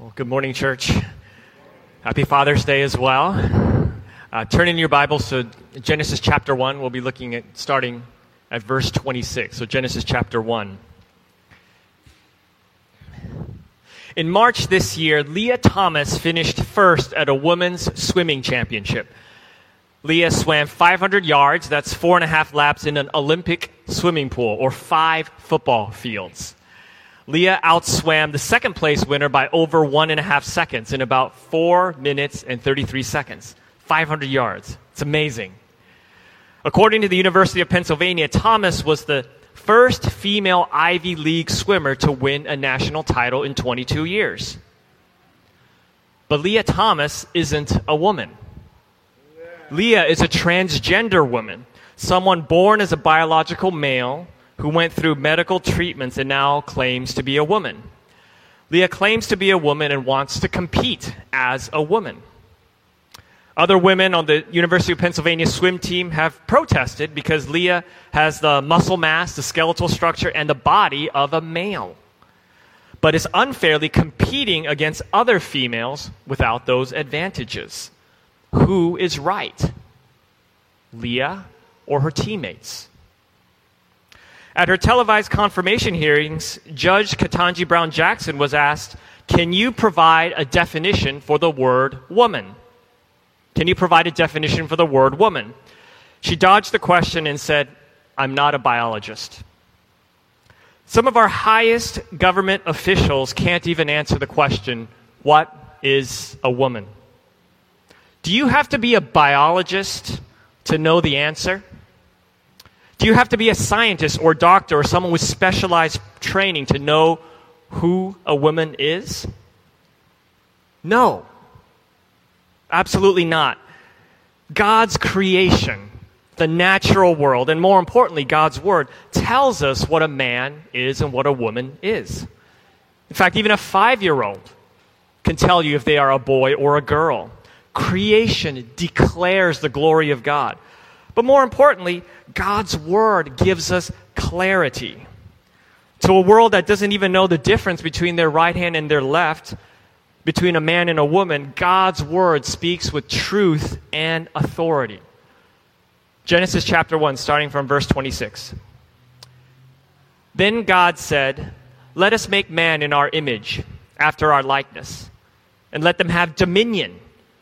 Well, good morning, church. Happy Father's Day as well. Turn in your Bibles to Genesis chapter 1. We'll be looking at starting at verse 26. So Genesis chapter 1. In March this year, Lia Thomas finished first at a women's swimming championship. Lia swam 500 yards, that's 4.5 laps in an Olympic swimming pool, or 5 football fields. Lia outswam the second-place winner by over 1.5 seconds in about 4 minutes and 33 seconds. 500 yards. It's amazing. According to the University of Pennsylvania, Thomas was the first female Ivy League swimmer to win a national title in 22 years. But Lia Thomas isn't a woman. Yeah. Lia is a transgender woman, someone born as a biological male, who went through medical treatments and now claims to be a woman. Lia claims to be a woman and wants to compete as a woman. Other women on the University of Pennsylvania swim team have protested because Lia has the muscle mass, the skeletal structure, and the body of a male, but is unfairly competing against other females without those advantages. Who is right, Lia or her teammates? At her televised confirmation hearings, Judge Ketanji Brown Jackson was asked, "Can you provide a definition for the word woman? Can you provide a definition for the word woman?" She dodged the question and said, "I'm not a biologist." Some of our highest government officials can't even answer the question, what is a woman? Do you have to be a biologist to know the answer? Do you have to be a scientist or doctor or someone with specialized training to know who a woman is? No, absolutely not. God's creation, the natural world, and more importantly, God's word, tells us what a man is and what a woman is. In fact, even a 5-year-old can tell you if they are a boy or a girl. Creation declares the glory of God. But more importantly, God's word gives us clarity. To a world that doesn't even know the difference between their right hand and their left, between a man and a woman, God's word speaks with truth and authority. Genesis chapter 1, starting from verse 26. Then God said, "Let us make man in our image, after our likeness, and let them have dominion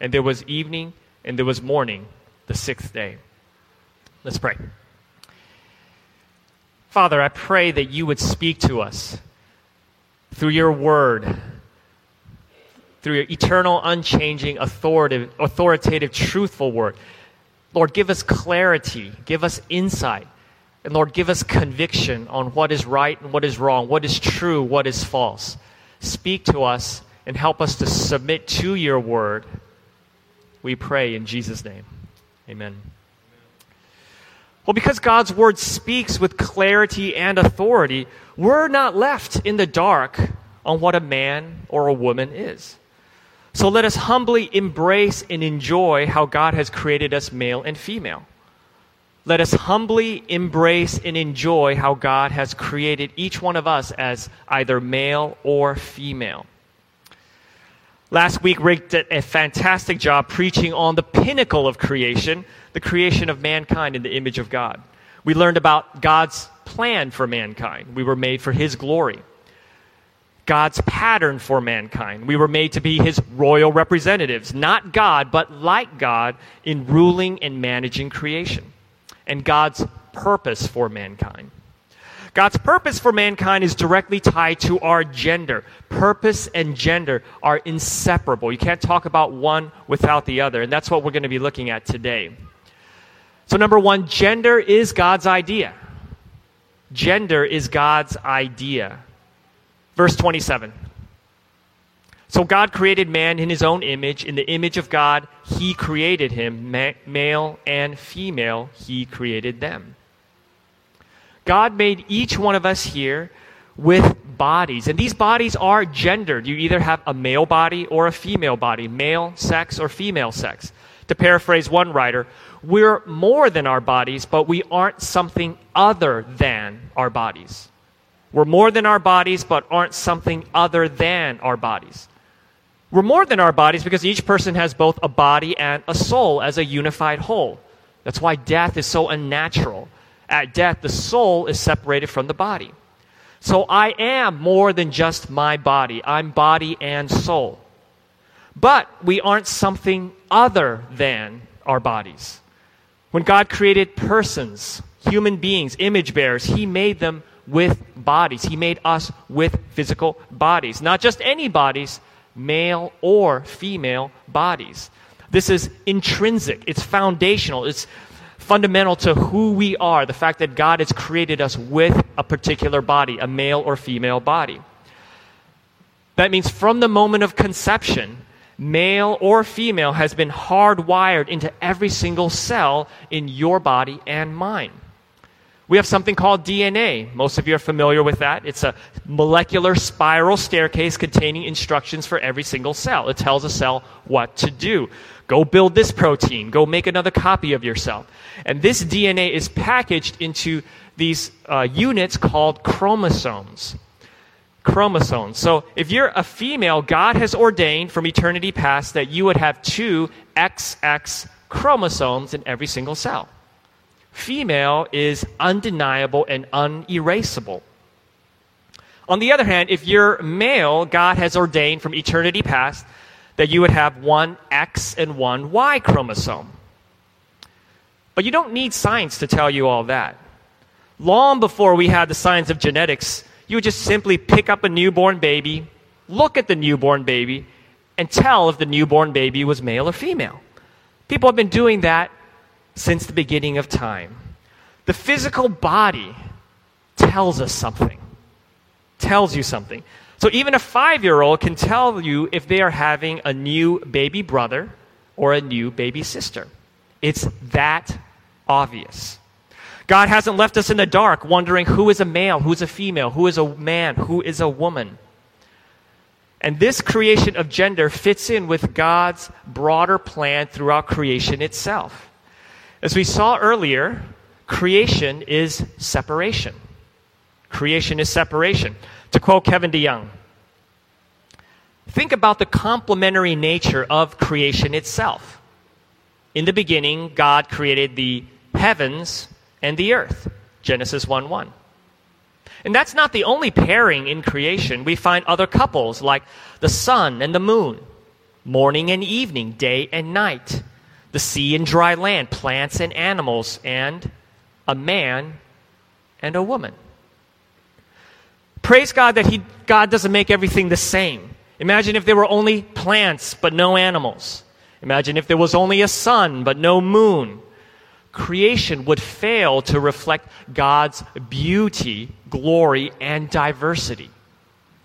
And there was evening, and there was morning, the 6th day. Let's pray. Father, I pray that you would speak to us through your word, through your eternal, unchanging, authoritative, truthful word. Lord, give us clarity, give us insight, and Lord, give us conviction on what is right and what is wrong, what is true, what is false. Speak to us and help us to submit to your word. We pray in Jesus' name. Amen. Well, because God's word speaks with clarity and authority, we're not left in the dark on what a man or a woman is. So let us humbly embrace and enjoy how God has created us male and female. Let us humbly embrace and enjoy how God has created each one of us as either male or female. Last week, Rick did a fantastic job preaching on the pinnacle of creation, the creation of mankind in the image of God. We learned about God's plan for mankind. We were made for his glory. God's pattern for mankind. We were made to be his royal representatives, not God, but like God in ruling and managing creation, and God's purpose for mankind. God's purpose for mankind is directly tied to our gender. Purpose and gender are inseparable. You can't talk about one without the other, and that's what we're going to be looking at today. So number one, gender is God's idea. Gender is God's idea. Verse 27. So God created man in his own image. In the image of God, he created him. Male and female, he created them. God made each one of us here with bodies. And these bodies are gendered. You either have a male body or a female body, male sex or female sex. To paraphrase one writer, we're more than our bodies, but we aren't something other than our bodies. We're more than our bodies, but aren't something other than our bodies. We're more than our bodies because each person has both a body and a soul as a unified whole. That's why death is so unnatural. At death, the soul is separated from the body. So I am more than just my body. I'm body and soul. But we aren't something other than our bodies. When God created persons, human beings, image bearers, he made them with bodies. He made us with physical bodies. Not just any bodies, male or female bodies. This is intrinsic. It's foundational. It's fundamental to who we are, the fact that God has created us with a particular body, a male or female body. That means from the moment of conception, male or female has been hardwired into every single cell in your body and mine. We have something called DNA. Most of you are familiar with that. It's a molecular spiral staircase containing instructions for every single cell. It tells a cell what to do. Go build this protein. Go make another copy of yourself. And this DNA is packaged into these units called chromosomes. Chromosomes. So if you're a female, God has ordained from eternity past that you would have 2 XX chromosomes in every single cell. Female is undeniable and unerasable. On the other hand, if you're male, God has ordained from eternity past that you would have 1 X and 1 Y chromosome. But you don't need science to tell you all that. Long before we had the science of genetics, you would just simply pick up a newborn baby, look at the newborn baby, and tell if the newborn baby was male or female. People have been doing that since the beginning of time. The physical body tells us something, tells you something. So even a 5-year-old can tell you if they are having a new baby brother or a new baby sister. It's that obvious. God hasn't left us in the dark wondering who is a male, who is a female, who is a man, who is a woman. And this creation of gender fits in with God's broader plan throughout creation itself. As we saw earlier, creation is separation. Creation is separation. To quote Kevin DeYoung, think about the complementary nature of creation itself. In the beginning, God created the heavens and the earth, Genesis 1:1. And that's not the only pairing in creation. We find other couples like the sun and the moon, morning and evening, day and night, the sea and dry land, plants and animals, and a man and a woman. Praise God that God doesn't make everything the same. Imagine if there were only plants but no animals. Imagine if there was only a sun but no moon. Creation would fail to reflect God's beauty, glory, and diversity.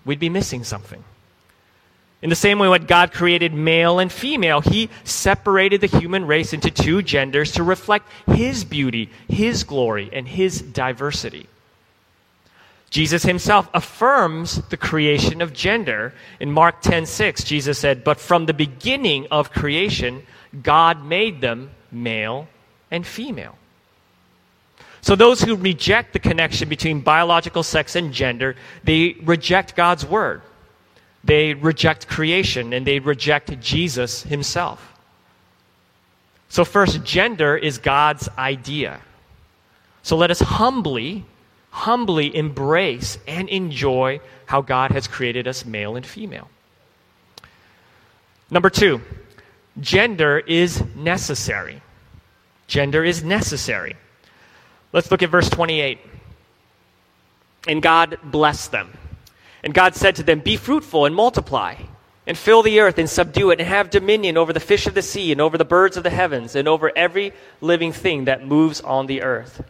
We'd be missing something. In the same way when God created male and female, he separated the human race into 2 genders to reflect his beauty, his glory, and his diversity. Jesus himself affirms the creation of gender. In Mark 10:6, Jesus said, "But from the beginning of creation, God made them male and female." So those who reject the connection between biological sex and gender, they reject God's word. They reject creation, and they reject Jesus himself. So first, gender is God's idea. So let us humbly humbly embrace and enjoy how God has created us male and female. Number two, gender is necessary. Gender is necessary. Let's look at verse 28. And God blessed them. And God said to them, be fruitful and multiply, and fill the earth and subdue it, and have dominion over the fish of the sea, and over the birds of the heavens, and over every living thing that moves on the earth.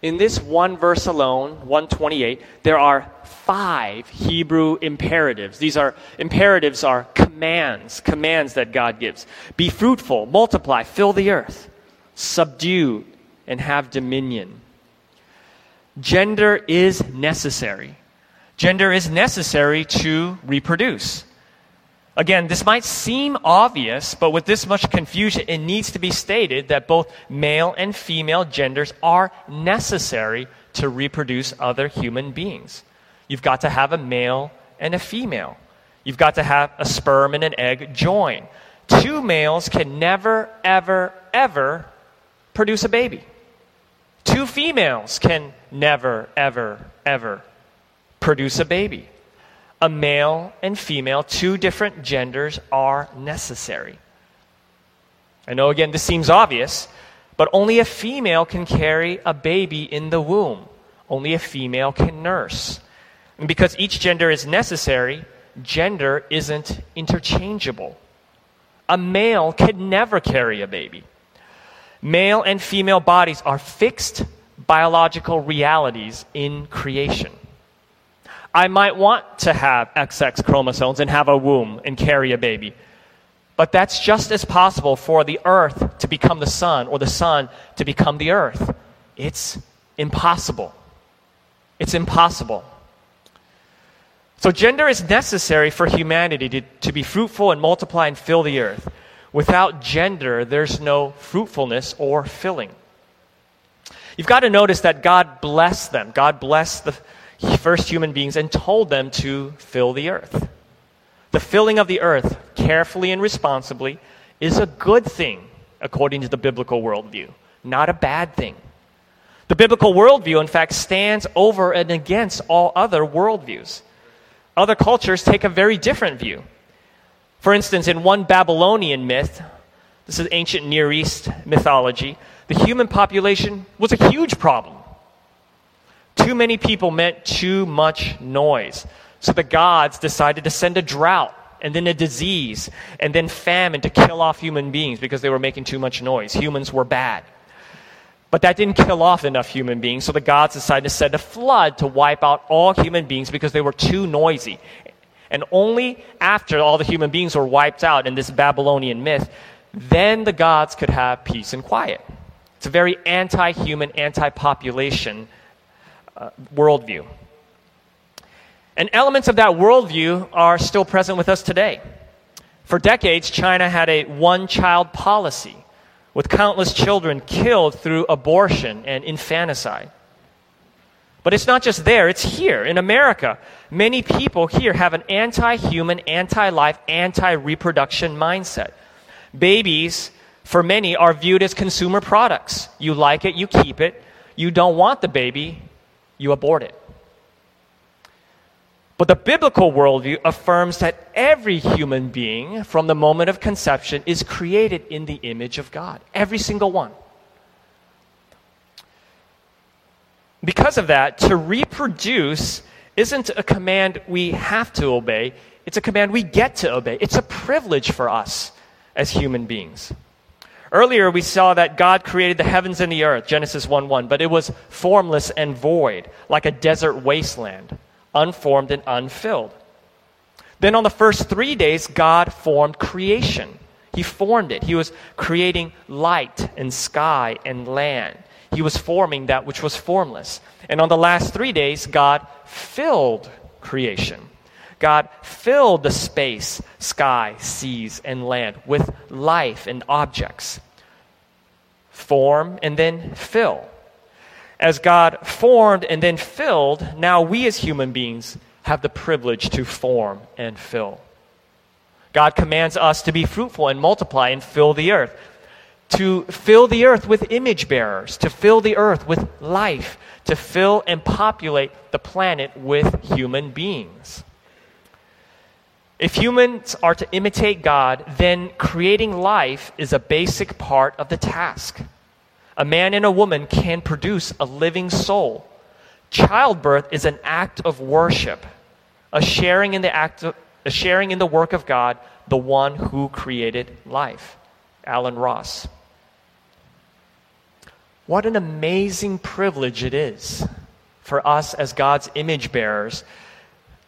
In this one verse alone, 128, there are 5 Hebrew imperatives. These are imperatives are commands that God gives. Be fruitful, multiply, fill the earth, subdue, and have dominion. Gender is necessary. Gender is necessary to reproduce. Again, this might seem obvious, but with this much confusion, it needs to be stated that both male and female genders are necessary to reproduce other human beings. You've got to have a male and a female. You've got to have a sperm and an egg join. 2 males can never, ever, ever produce a baby. 2 females can never, ever, ever produce a baby. A male and female, 2 different genders are necessary. I know, again, this seems obvious, but only a female can carry a baby in the womb. Only a female can nurse. And because each gender is necessary, gender isn't interchangeable. A male can never carry a baby. Male and female bodies are fixed biological realities in creation. I might want to have XX chromosomes and have a womb and carry a baby. But that's just as possible for the earth to become the sun or the sun to become the earth. It's impossible. It's impossible. So gender is necessary for humanity to be fruitful and multiply and fill the earth. Without gender, there's no fruitfulness or filling. You've got to notice that God blessed them. God blessed the first human beings and told them to fill the earth. The filling of the earth carefully and responsibly is a good thing according to the biblical worldview, not a bad thing. The biblical worldview, in fact, stands over and against all other worldviews. Other cultures take a very different view. For instance, in one Babylonian myth, this is ancient Near East mythology, the human population was a huge problem. Too many people meant too much noise. So the gods decided to send a drought and then a disease and then famine to kill off human beings because they were making too much noise. Humans were bad. But that didn't kill off enough human beings, so the gods decided to send a flood to wipe out all human beings because they were too noisy. And only after all the human beings were wiped out in this Babylonian myth, then the gods could have peace and quiet. It's a very anti-human, anti-population worldview. And elements of that worldview are still present with us today. For decades, China had a one-child policy with countless children killed through abortion and infanticide. But it's not just there, it's here in America. Many people here have an anti-human, anti-life, anti-reproduction mindset. Babies, for many, are viewed as consumer products. You like it, you keep it. You don't want the baby, you abort it. But the biblical worldview affirms that every human being from the moment of conception is created in the image of God. Every single one. Because of that, to reproduce isn't a command we have to obey. It's a command we get to obey. It's a privilege for us as human beings. Earlier, we saw that God created the heavens and the earth, Genesis 1:1, but it was formless and void, like a desert wasteland, unformed and unfilled. Then on the first 3 days, God formed creation. He formed it. He was creating light and sky and land. He was forming that which was formless. And on the last 3 days, God filled creation. God filled the space, sky, seas, and land with life and objects. Form and then fill. As God formed and then filled, now we as human beings have the privilege to form and fill. God commands us to be fruitful and multiply and fill the earth. to fill the earth with image bearers, to fill the earth with life, to fill and populate the planet with human beings. If humans are to imitate God, then creating life is a basic part of the task. A man and a woman can produce a living soul. Childbirth is an act of worship, a sharing in the work of God, the one who created life. Alan Ross. What an amazing privilege it is for us as God's image bearers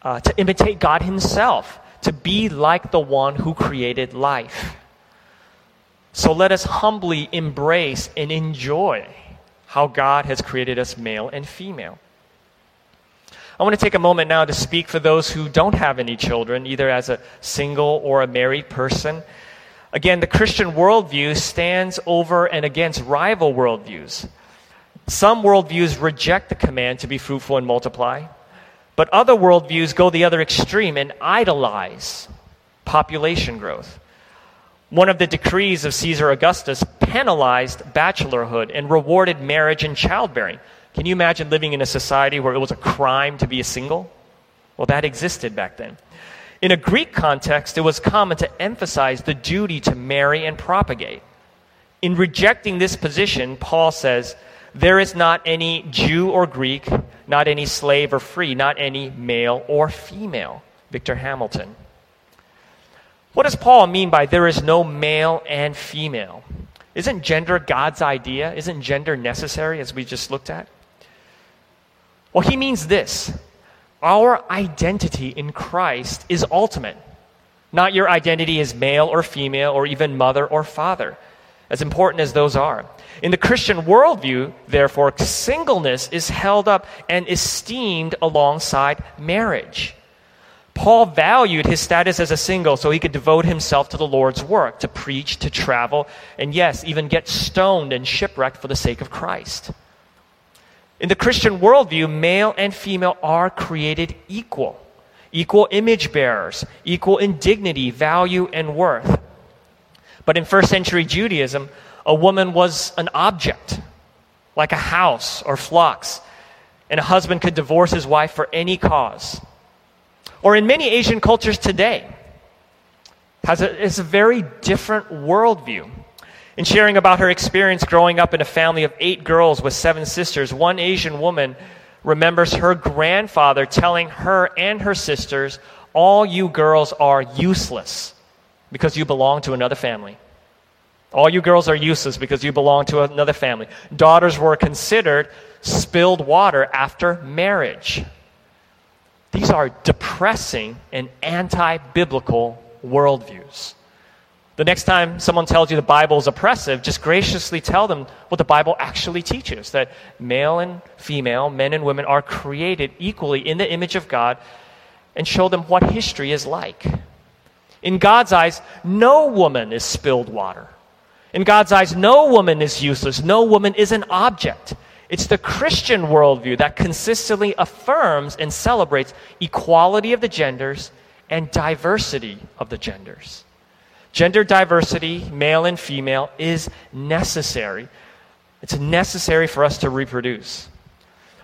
to imitate God himself, to be like the one who created life. So let us humbly embrace and enjoy how God has created us male and female. I want to take a moment now to speak for those who don't have any children, either as a single or a married person. Again, the Christian worldview stands over and against rival worldviews. Some worldviews reject the command to be fruitful and multiply. But other worldviews go the other extreme and idolize population growth. One of the decrees of Caesar Augustus penalized bachelorhood and rewarded marriage and childbearing. Can you imagine living in a society where it was a crime to be a single? Well, that existed back then. In a Greek context, it was common to emphasize the duty to marry and propagate. In rejecting this position, Paul says, "There is not any Jew or Greek, not any slave or free, not any male or female." Victor Hamilton. What does Paul mean by there is no male and female? Isn't gender God's idea? Isn't gender necessary, as we just looked at? Well, he means this. Our identity in Christ is ultimate. Not your identity as male or female or even mother or father, as important as those are. In the Christian worldview, therefore, singleness is held up and esteemed alongside marriage. Paul valued his status as a single so he could devote himself to the Lord's work, to preach, to travel, and yes, even get stoned and shipwrecked for the sake of Christ. In the Christian worldview, male and female are created equal, equal image bearers, equal in dignity, value, and worth. But in first century Judaism, a woman was an object, like a house or flocks, and a husband could divorce his wife for any cause. Or in many Asian cultures today, it's a very different worldview. In sharing about her experience growing up in a family of 8 girls with 7 sisters, one Asian woman remembers her grandfather telling her and her sisters, "All you girls are useless because you belong to another family." All you girls are useless because you belong to another family. Daughters were considered spilled water after marriage. These are depressing and anti-biblical worldviews. The next time someone tells you the Bible is oppressive, just graciously tell them what the Bible actually teaches, that male and female, men and women are created equally in the image of God, and show them what history is like. In God's eyes, no woman is spilled water. In God's eyes, no woman is useless. No woman is an object. It's the Christian worldview that consistently affirms and celebrates equality of the genders and diversity of the genders. Gender diversity, male and female, is necessary. It's necessary for us to reproduce.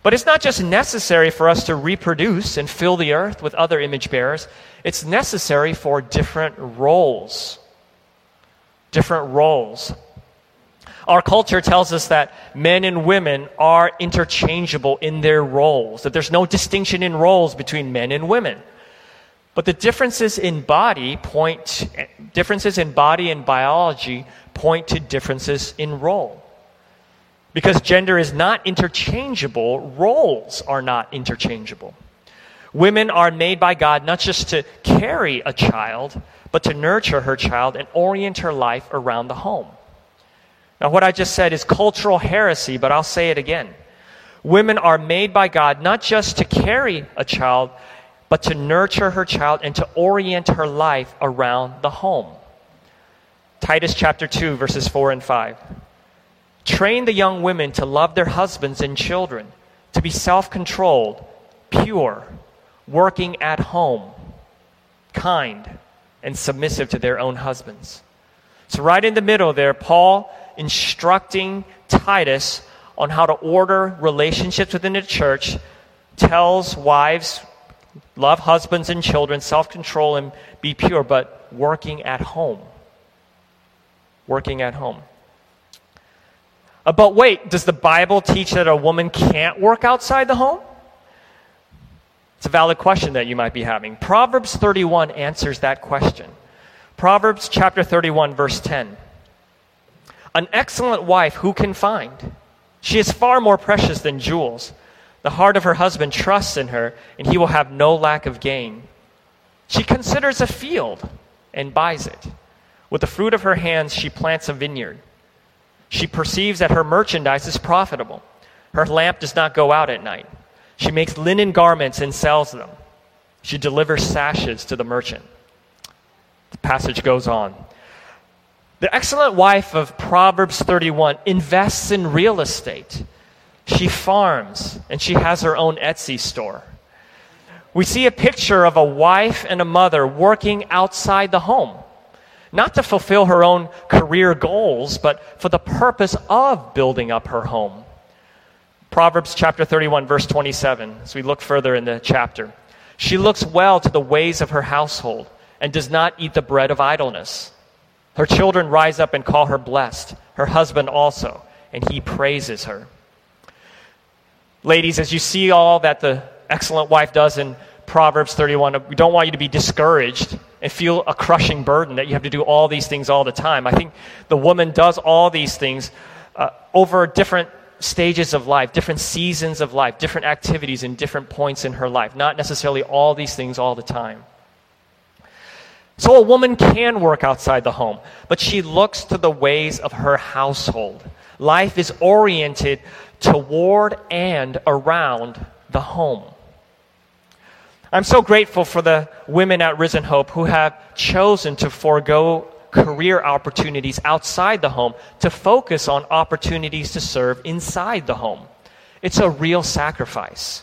But it's not just necessary for us to reproduce and fill the earth with other image bearers. It's necessary for different roles. Different roles. Our culture tells us that men and women are interchangeable in their roles, that there's no distinction in roles between men and women. But the differences in body and biology point to differences in role. Because gender is not interchangeable, roles are not interchangeable. Women are made by God not just to carry a child, but to nurture her child and orient her life around the home. Now, what I just said is cultural heresy, but I'll say it again. Women are made by God not just to carry a child, but to nurture her child and to orient her life around the home. Titus chapter 2, verses 4 and 5. "Train the young women to love their husbands and children, to be self-controlled, pure, working at home, kind, and submissive to their own husbands." So right in the middle there, Paul instructing Titus on how to order relationships within the church, tells wives, love husbands and children, self-control, and be pure, but working at home. Working at home. But wait, does the Bible teach that a woman can't work outside the home? It's a valid question that you might be having. Proverbs 31 answers that question. Proverbs chapter 31, verse 10. An excellent wife who can find? She is far more precious than jewels. The heart of her husband trusts in her, and he will have no lack of gain. She considers a field and buys it. With the fruit of her hands, she plants a vineyard. She perceives that her merchandise is profitable. Her lamp does not go out at night. She makes linen garments and sells them. She delivers sashes to the merchant. The passage goes on. The excellent wife of Proverbs 31 invests in real estate. She farms, and she has her own Etsy store. We see a picture of a wife and a mother working outside the home, not to fulfill her own career goals, but for the purpose of building up her home. Proverbs chapter 31, verse 27, as we look further in the chapter. She looks well to the ways of her household and does not eat the bread of idleness. Her children rise up and call her blessed, her husband also, and he praises her. Ladies, as you see all that the excellent wife does in Proverbs 31, we don't want you to be discouraged and feel a crushing burden that you have to do all these things all the time. I think the woman does all these things over different stages of life, different seasons of life, different activities and different points in her life, not necessarily all these things all the time. So a woman can work outside the home, but she looks to the ways of her household. Life is oriented toward and around the home. I'm so grateful for the women at Risen Hope who have chosen to forego career opportunities outside the home to focus on opportunities to serve inside the home. It's a real sacrifice.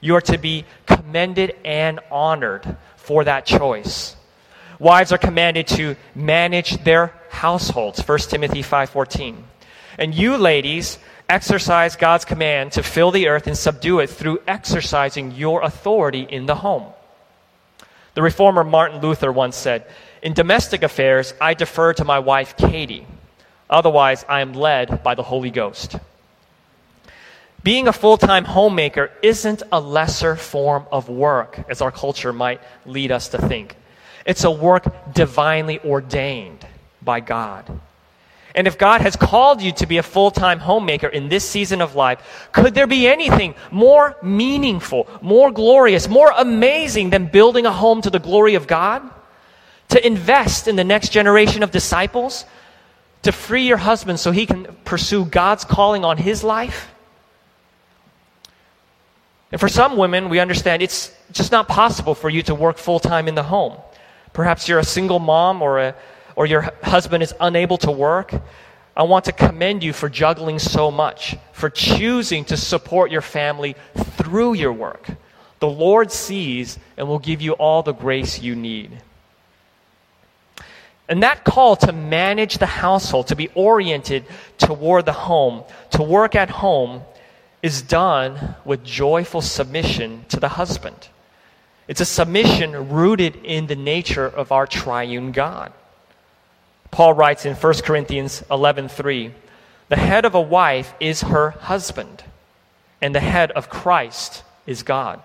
You are to be commended and honored for that choice. Wives are commanded to manage their households, 1 Timothy 5:14. And you, ladies, exercise God's command to fill the earth and subdue it through exercising your authority in the home. The reformer Martin Luther once said, "In domestic affairs, I defer to my wife, Katie. Otherwise, I am led by the Holy Ghost." Being a full-time homemaker isn't a lesser form of work, as our culture might lead us to think. It's a work divinely ordained by God. And if God has called you to be a full-time homemaker in this season of life, could there be anything more meaningful, more glorious, more amazing than building a home to the glory of God? To invest in the next generation of disciples? To free your husband so he can pursue God's calling on his life? And for some women, we understand it's just not possible for you to work full-time in the home. Perhaps you're a single mom or your husband is unable to work. I want to commend you for juggling so much, for choosing to support your family through your work. The Lord sees and will give you all the grace you need. And that call to manage the household, to be oriented toward the home, to work at home, is done with joyful submission to the husband. It's a submission rooted in the nature of our triune God. Paul writes in 1 Corinthians 11:3, "The head of a wife is her husband, and the head of Christ is God."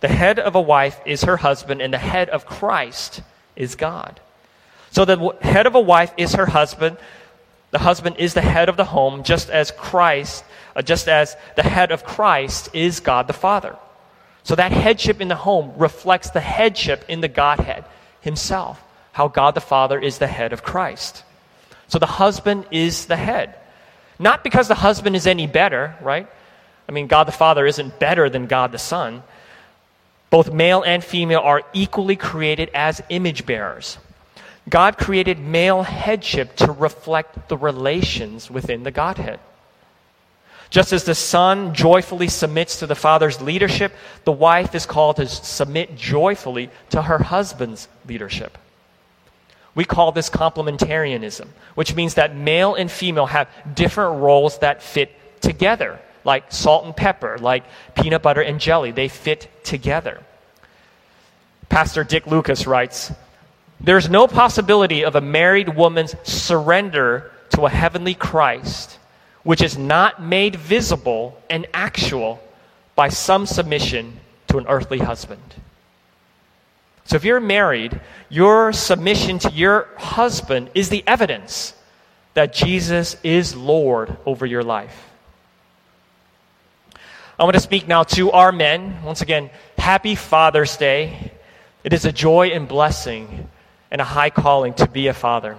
The head of a wife is her husband, and the head of Christ is God. So the head of a wife is her husband. The husband is the head of the home, just as the head of Christ is God the Father. So that headship in the home reflects the headship in the Godhead himself, how God the Father is the head of Christ. So the husband is the head. Not because the husband is any better, right? I mean, God the Father isn't better than God the Son. Both male and female are equally created as image bearers. God created male headship to reflect the relations within the Godhead. Just as the son joyfully submits to the father's leadership, the wife is called to submit joyfully to her husband's leadership. We call this complementarianism, which means that male and female have different roles that fit together, like salt and pepper, like peanut butter and jelly. They fit together. Pastor Dick Lucas writes, "There's no possibility of a married woman's surrender to a heavenly Christ, which is not made visible and actual by some submission to an earthly husband." So if you're married, your submission to your husband is the evidence that Jesus is Lord over your life. I want to speak now to our men. Once again, happy Father's Day. It is a joy and blessing and a high calling to be a father.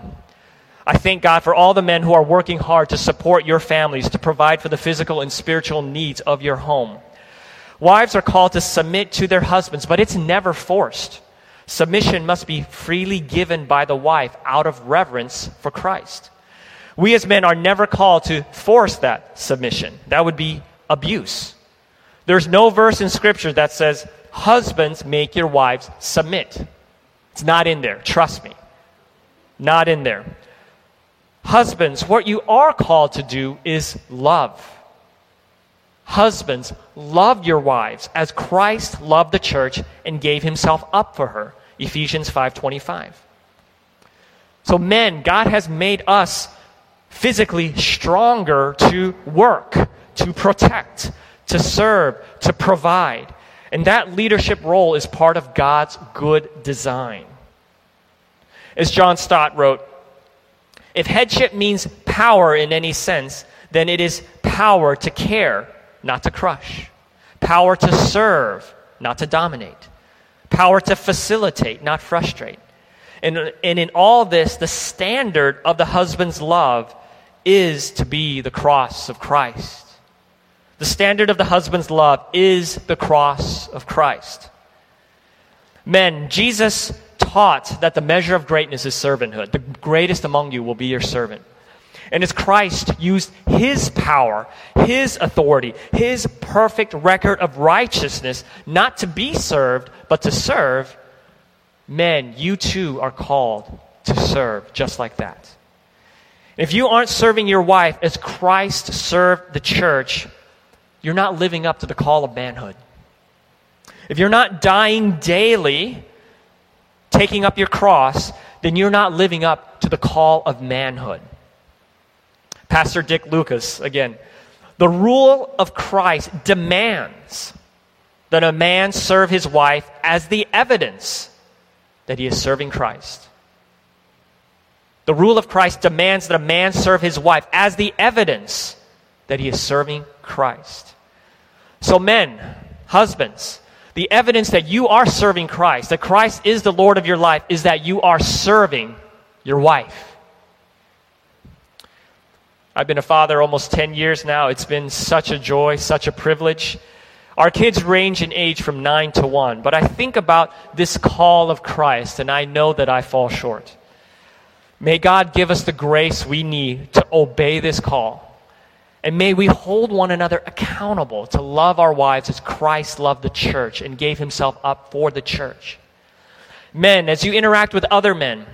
I thank God for all the men who are working hard to support your families, to provide for the physical and spiritual needs of your home. Wives are called to submit to their husbands, but it's never forced. Submission must be freely given by the wife out of reverence for Christ. We as men are never called to force that submission. That would be abuse. There's no verse in Scripture that says, "Husbands, make your wives submit." It's not in there. Trust me. Not in there. Husbands, what you are called to do is love. Husbands, love your wives as Christ loved the church and gave himself up for her. Ephesians 5:25. So men, God has made us physically stronger to work, to protect, to serve, to provide. And that leadership role is part of God's good design. As John Stott wrote, "If headship means power in any sense, then it is power to care, not to crush. Power to serve, not to dominate. Power to facilitate, not frustrate." And in all this, the standard of the husband's love is to be the cross of Christ. The standard of the husband's love is the cross of Christ. Men, Jesus taught that the measure of greatness is servanthood. The greatest among you will be your servant. And as Christ used his power, his authority, his perfect record of righteousness, not to be served, but to serve, men, you too are called to serve just like that. If you aren't serving your wife as Christ served the church, you're not living up to the call of manhood. If you're not dying daily, taking up your cross, then you're not living up to the call of manhood. Pastor Dick Lucas, again, "The rule of Christ demands that a man serve his wife as the evidence that he is serving Christ." The rule of Christ demands that a man serve his wife as the evidence that he is serving Christ. So men, husbands, the evidence that you are serving Christ, that Christ is the Lord of your life, is that you are serving your wife. I've been a father almost 10 years now. It's been such a joy, such a privilege. Our kids range in age from 9 to 1, but I think about this call of Christ, and I know that I fall short. May God give us the grace we need to obey this call. And may we hold one another accountable to love our wives as Christ loved the church and gave himself up for the church. Men, as you interact with other men,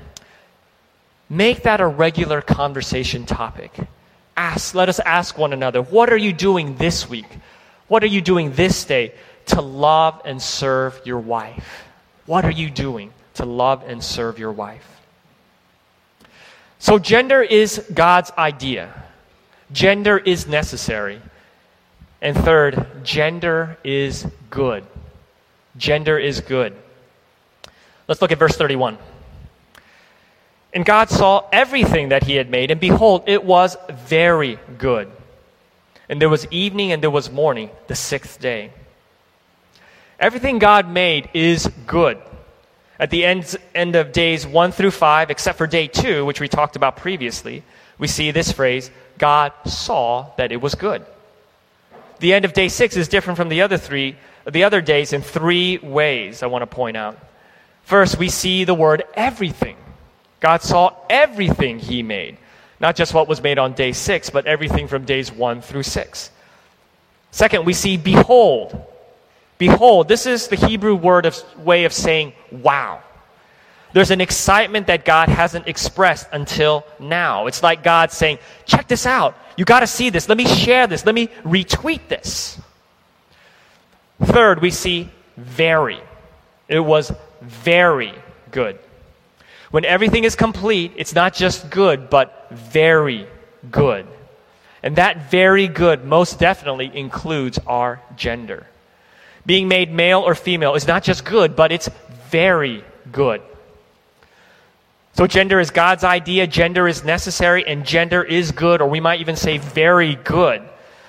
make that a regular conversation topic. Let us ask one another, what are you doing this week? What are you doing this day to love and serve your wife? What are you doing to love and serve your wife? So gender is God's idea. Gender is necessary. And third, gender is good. Gender is good. Let's look at verse 31. "And God saw everything that he had made, and behold, it was very good. And there was evening and there was morning, the sixth day." Everything God made is good. At the end of days 1 through 5, except for day 2, which we talked about previously, we see this phrase, "God saw that it was good." The end of day 6 is different from the other days in 3 ways I want to point out. First, we see the word everything. God saw everything he made. Not just what was made on day 6, but everything from days 1 through 6. Second, we see behold. Behold, this is the Hebrew word way of saying wow. There's an excitement that God hasn't expressed until now. It's like God saying, check this out. You got to see this. Let me share this. Let me retweet this. Third, we see very. It was very good. When everything is complete, it's not just good, but very good. And that very good most definitely includes our gender. Being made male or female is not just good, but it's very good. So gender is God's idea, gender is necessary, and gender is good, or we might even say very good.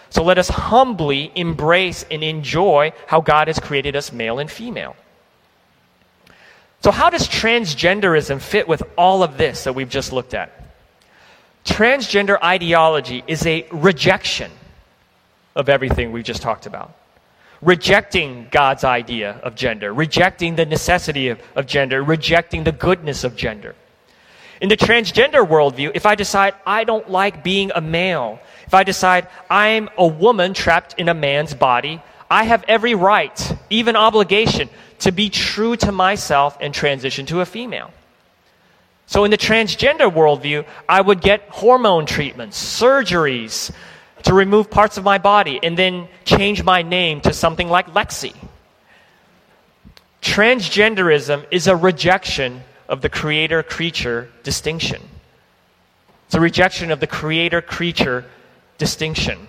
So let us humbly embrace and enjoy how God has created us male and female. So how does transgenderism fit with all of this that we've just looked at? Transgender ideology is a rejection of everything we've just talked about. Rejecting God's idea of gender, rejecting the necessity of gender, rejecting the goodness of gender. In the transgender worldview, if I decide I don't like being a male, if I decide I'm a woman trapped in a man's body, I have every right, even obligation, to be true to myself and transition to a female. So in the transgender worldview, I would get hormone treatments, surgeries, to remove parts of my body and then change my name to something like Lexi. Transgenderism is a rejection of the creator-creature distinction. It's a rejection of the creator-creature distinction.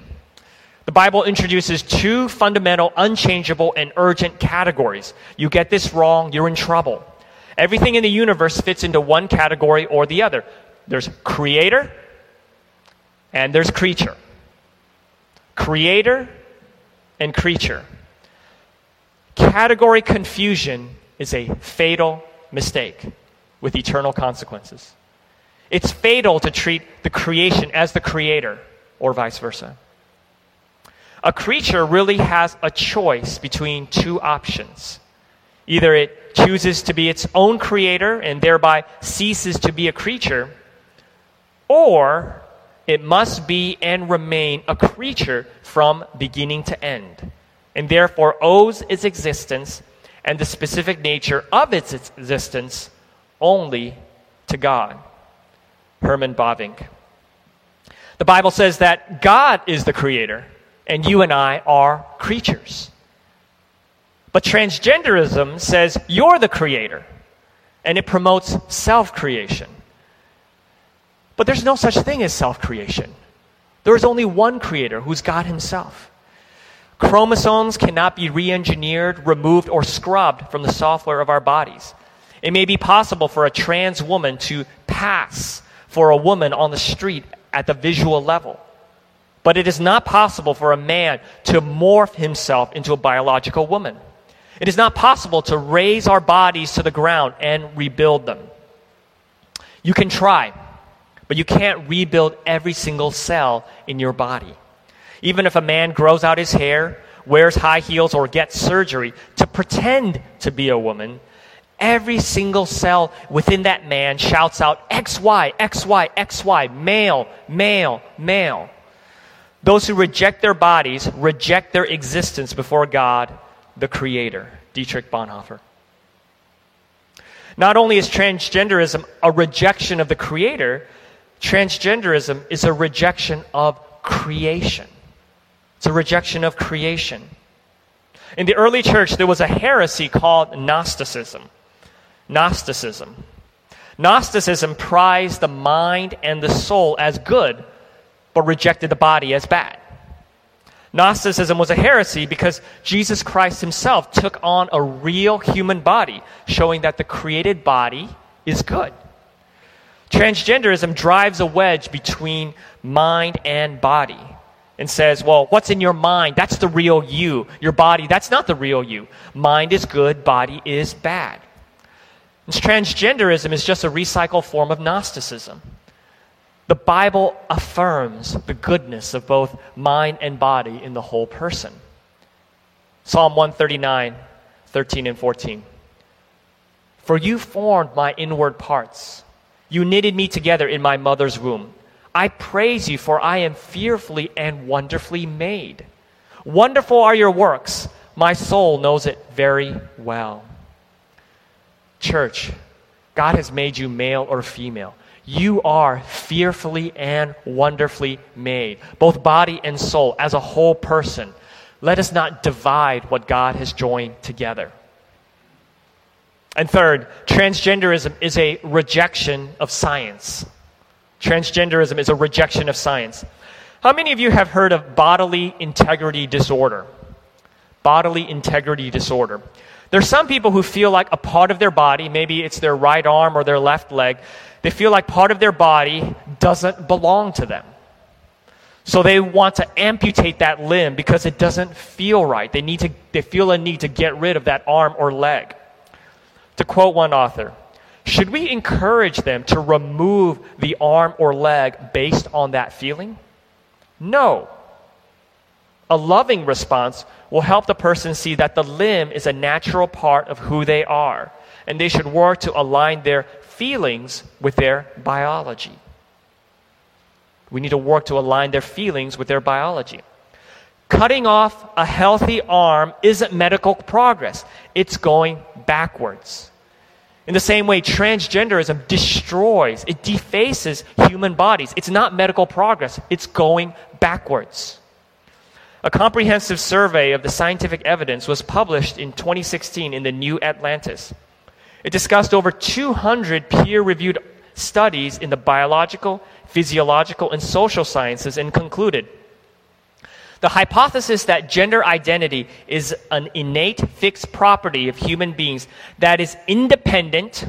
The Bible introduces two fundamental, unchangeable, and urgent categories. You get this wrong, you're in trouble. Everything in the universe fits into one category or the other. There's creator and there's creature. Creator and creature. Category confusion is a fatal mistake with eternal consequences. It's fatal to treat the creation as the creator or vice versa. A creature really has a choice between two options. Either it chooses to be its own creator and thereby ceases to be a creature, or it must be and remain a creature from beginning to end, and therefore owes its existence and the specific nature of its existence only to God. Herman Bavinck. The Bible says that God is the creator, and you and I are creatures. But transgenderism says you're the creator, and it promotes self-creation. But there's no such thing as self-creation. There is only one creator, who's God himself. Chromosomes cannot be re-engineered, removed, or scrubbed from the software of our bodies. It may be possible for a trans woman to pass for a woman on the street at the visual level. But it is not possible for a man to morph himself into a biological woman. It is not possible to raise our bodies to the ground and rebuild them. You can try, but you can't rebuild every single cell in your body. Even if a man grows out his hair, wears high heels, or gets surgery to pretend to be a woman, every single cell within that man shouts out, XY, XY, XY, male, male, male. Those who reject their bodies reject their existence before God, the Creator. Dietrich Bonhoeffer. Not only is transgenderism a rejection of the Creator, transgenderism is a rejection of creation. It's a rejection of creation. In the early church, there was a heresy called Gnosticism. Gnosticism prized the mind and the soul as good, but rejected the body as bad. Gnosticism was a heresy because Jesus Christ himself took on a real human body, showing that the created body is good. Transgenderism drives a wedge between mind and body and says, well, what's in your mind? That's the real you. Your body, that's not the real you. Mind is good, body is bad. And transgenderism is just a recycled form of Gnosticism. The Bible affirms the goodness of both mind and body in the whole person. Psalm 139, 13 and 14. For you formed my inward parts. You knitted me together in my mother's womb. I praise you, for I am fearfully and wonderfully made. Wonderful are your works. My soul knows it very well. Church, God has made you male or female. You are fearfully and wonderfully made, both body and soul, as a whole person. Let us not divide what God has joined together. And third, transgenderism is a rejection of science. Transgenderism is a rejection of science. How many of you have heard of bodily integrity disorder? Bodily integrity disorder. There's some people who feel like a part of their body, maybe it's their right arm or their left leg, they feel like part of their body doesn't belong to them. So they want to amputate that limb because it doesn't feel right. They feel a need to get rid of that arm or leg. To quote one author, should we encourage them to remove the arm or leg based on that feeling? No. A loving response will help the person see that the limb is a natural part of who they are, and they should work to align their feelings with their biology. We need to work to align their feelings with their biology. Cutting off a healthy arm isn't medical progress. It's going backwards. In the same way, transgenderism destroys, it defaces human bodies. It's not medical progress. It's going backwards. A comprehensive survey of the scientific evidence was published in 2016 in the New Atlantis. It discussed over 200 peer-reviewed studies in the biological, physiological, and social sciences and concluded, the hypothesis that gender identity is an innate fixed property of human beings that is independent,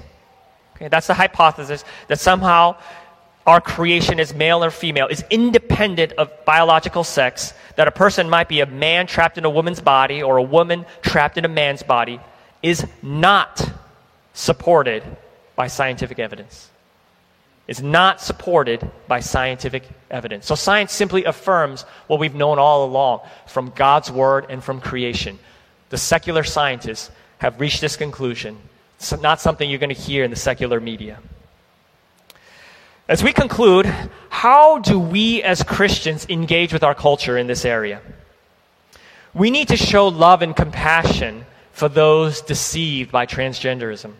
okay, that's the hypothesis, that somehow our creation is male or female, is independent of biological sex, that a person might be a man trapped in a woman's body or a woman trapped in a man's body, is not supported by scientific evidence. It's not supported by scientific evidence. So science simply affirms what we've known all along from God's word and from creation. The secular scientists have reached this conclusion. It's not something you're going to hear in the secular media. As we conclude, how do we as Christians engage with our culture in this area? We need to show love and compassion for those deceived by transgenderism.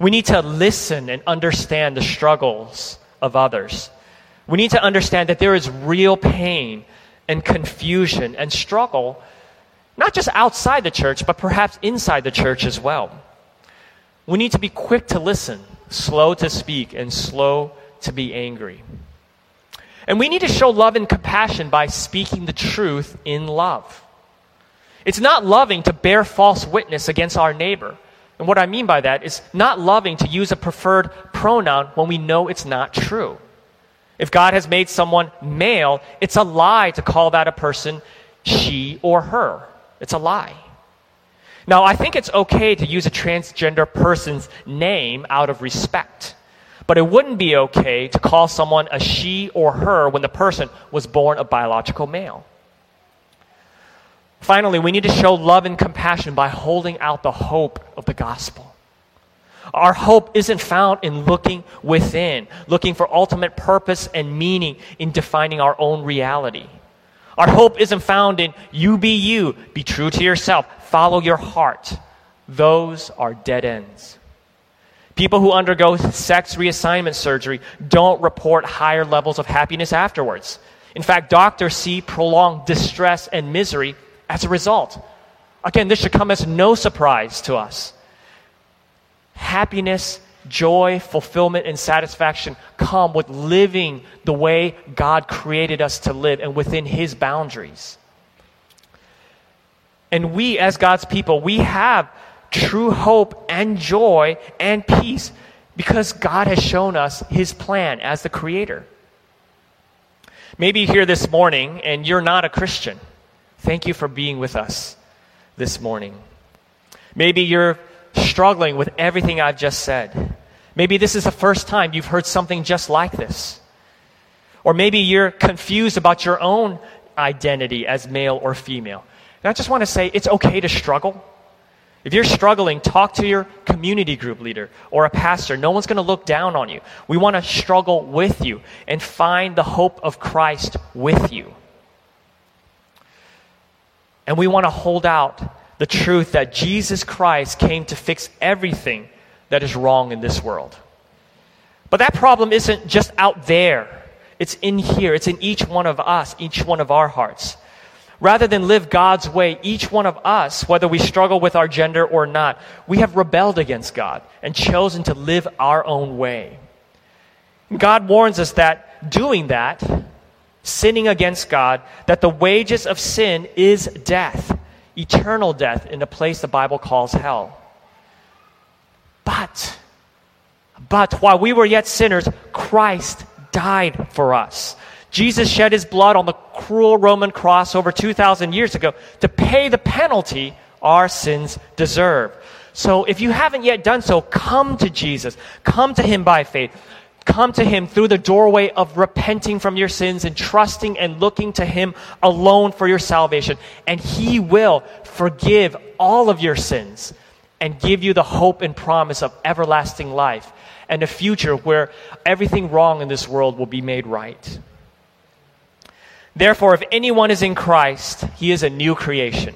We need to listen and understand the struggles of others. We need to understand that there is real pain and confusion and struggle, not just outside the church, but perhaps inside the church as well. We need to be quick to listen, slow to speak, and slow to be angry. And we need to show love and compassion by speaking the truth in love. It's not loving to bear false witness against our neighbor. And what I mean by that is not loving to use a preferred pronoun when we know it's not true. If God has made someone male, it's a lie to call that a person she or her. It's a lie. Now, I think it's okay to use a transgender person's name out of respect, but it wouldn't be okay to call someone a she or her when the person was born a biological male. Finally, we need to show love and compassion by holding out the hope of the gospel. Our hope isn't found in looking within, looking for ultimate purpose and meaning in defining our own reality. Our hope isn't found in you be you, be true to yourself, follow your heart. Those are dead ends. People who undergo sex reassignment surgery don't report higher levels of happiness afterwards. In fact, doctors see prolonged distress and misery as a result. Again, this should come as no surprise to us. Happiness, joy, fulfillment, and satisfaction come with living the way God created us to live and within His boundaries. And we, as God's people, we have true hope and joy and peace because God has shown us His plan as the Creator. Maybe you're here this morning and you're not a Christian. Thank you for being with us this morning. Maybe you're struggling with everything I've just said. Maybe this is the first time you've heard something just like this. Or maybe you're confused about your own identity as male or female. And I just want to say it's okay to struggle. If you're struggling, talk to your community group leader or a pastor. No one's going to look down on you. We want to struggle with you and find the hope of Christ with you. And we want to hold out the truth that Jesus Christ came to fix everything that is wrong in this world. But that problem isn't just out there. It's in here. It's in each one of us, each one of our hearts. Rather than live God's way, each one of us, whether we struggle with our gender or not, we have rebelled against God and chosen to live our own way. God warns us that doing that, sinning against God, that the wages of sin is death, eternal death in a place the Bible calls hell. But while we were yet sinners, Christ died for us. Jesus shed his blood on the cruel Roman cross over 2,000 years ago to pay the penalty our sins deserve. So if you haven't yet done so, come to Jesus. Come to him by faith. Come to him through the doorway of repenting from your sins and trusting and looking to him alone for your salvation. And he will forgive all of your sins and give you the hope and promise of everlasting life and a future where everything wrong in this world will be made right. Therefore, if anyone is in Christ, he is a new creation.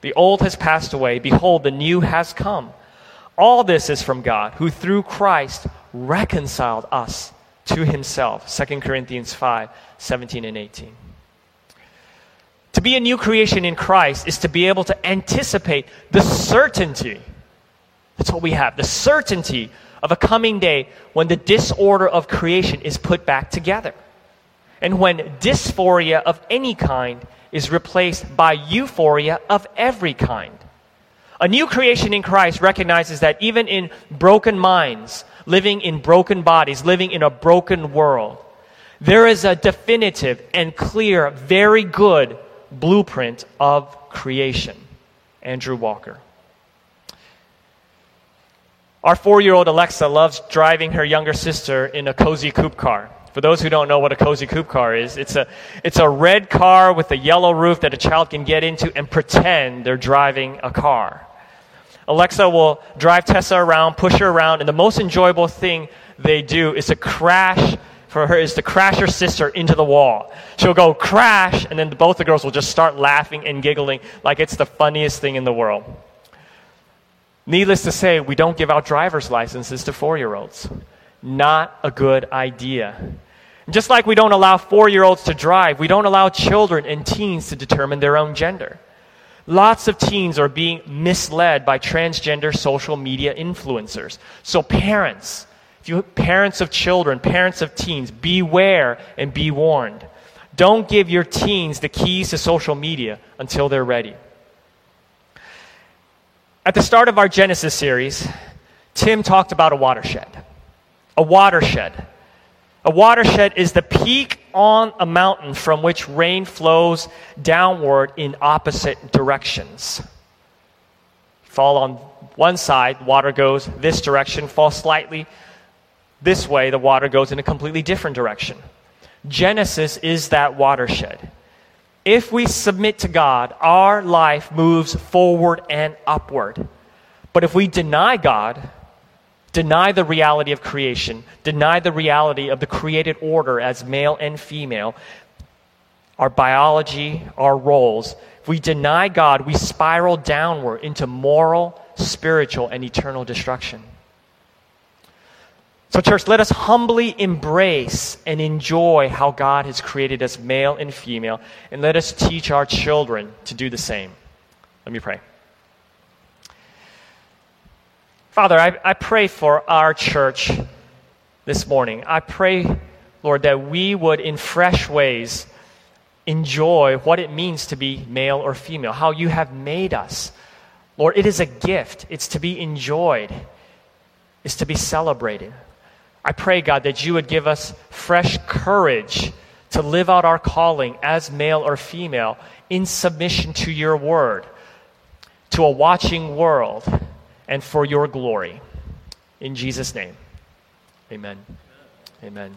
The old has passed away. Behold, the new has come. All this is from God, who through Christ reconciled us to himself. 2 Corinthians 5, 17 and 18. To be a new creation in Christ is to be able to anticipate the certainty. That's what we have. The certainty of a coming day when the disorder of creation is put back together. And when dysphoria of any kind is replaced by euphoria of every kind. A new creation in Christ recognizes that even in broken minds, living in broken bodies, living in a broken world, there is a definitive and clear, very good blueprint of creation. Andrew Walker. Our 4-year-old Alexa loves driving her younger sister in a cozy coupe car. For those who don't know what a cozy coupe car is, it's a red car with a yellow roof that a child can get into and pretend they're driving a car. Alexa will drive Tessa around, push her around, and the most enjoyable thing they do is to crash her sister into the wall. She'll go crash, and then both the girls will just start laughing and giggling like it's the funniest thing in the world. Needless to say, we don't give out driver's licenses to 4-year-olds. Not a good idea. Just like we don't allow 4-year-olds to drive, we don't allow children and teens to determine their own gender. Lots of teens are being misled by transgender social media influencers. So parents, if you parents of children, parents of teens, beware and be warned. Don't give your teens the keys to social media until they're ready. At the start of our Genesis series, Tim talked about a watershed. A watershed. A watershed is the peak on a mountain from which rain flows downward in opposite directions. Fall on one side, water goes this direction. Fall slightly this way, the water goes in a completely different direction. Genesis is that watershed. If we submit to God, our life moves forward and upward. But if we deny God, deny the reality of creation, deny the reality of the created order as male and female, our biology, our roles. If we deny God, we spiral downward into moral, spiritual, and eternal destruction. So church, let us humbly embrace and enjoy how God has created us male and female, and let us teach our children to do the same. Let me pray. Father, I pray for our church this morning. I pray, Lord, that we would in fresh ways enjoy what it means to be male or female, how you have made us. Lord, it is a gift. It's to be enjoyed. It's to be celebrated. I pray, God, that you would give us fresh courage to live out our calling as male or female in submission to your word, to a watching world, and for your glory. In Jesus' name, amen. Amen.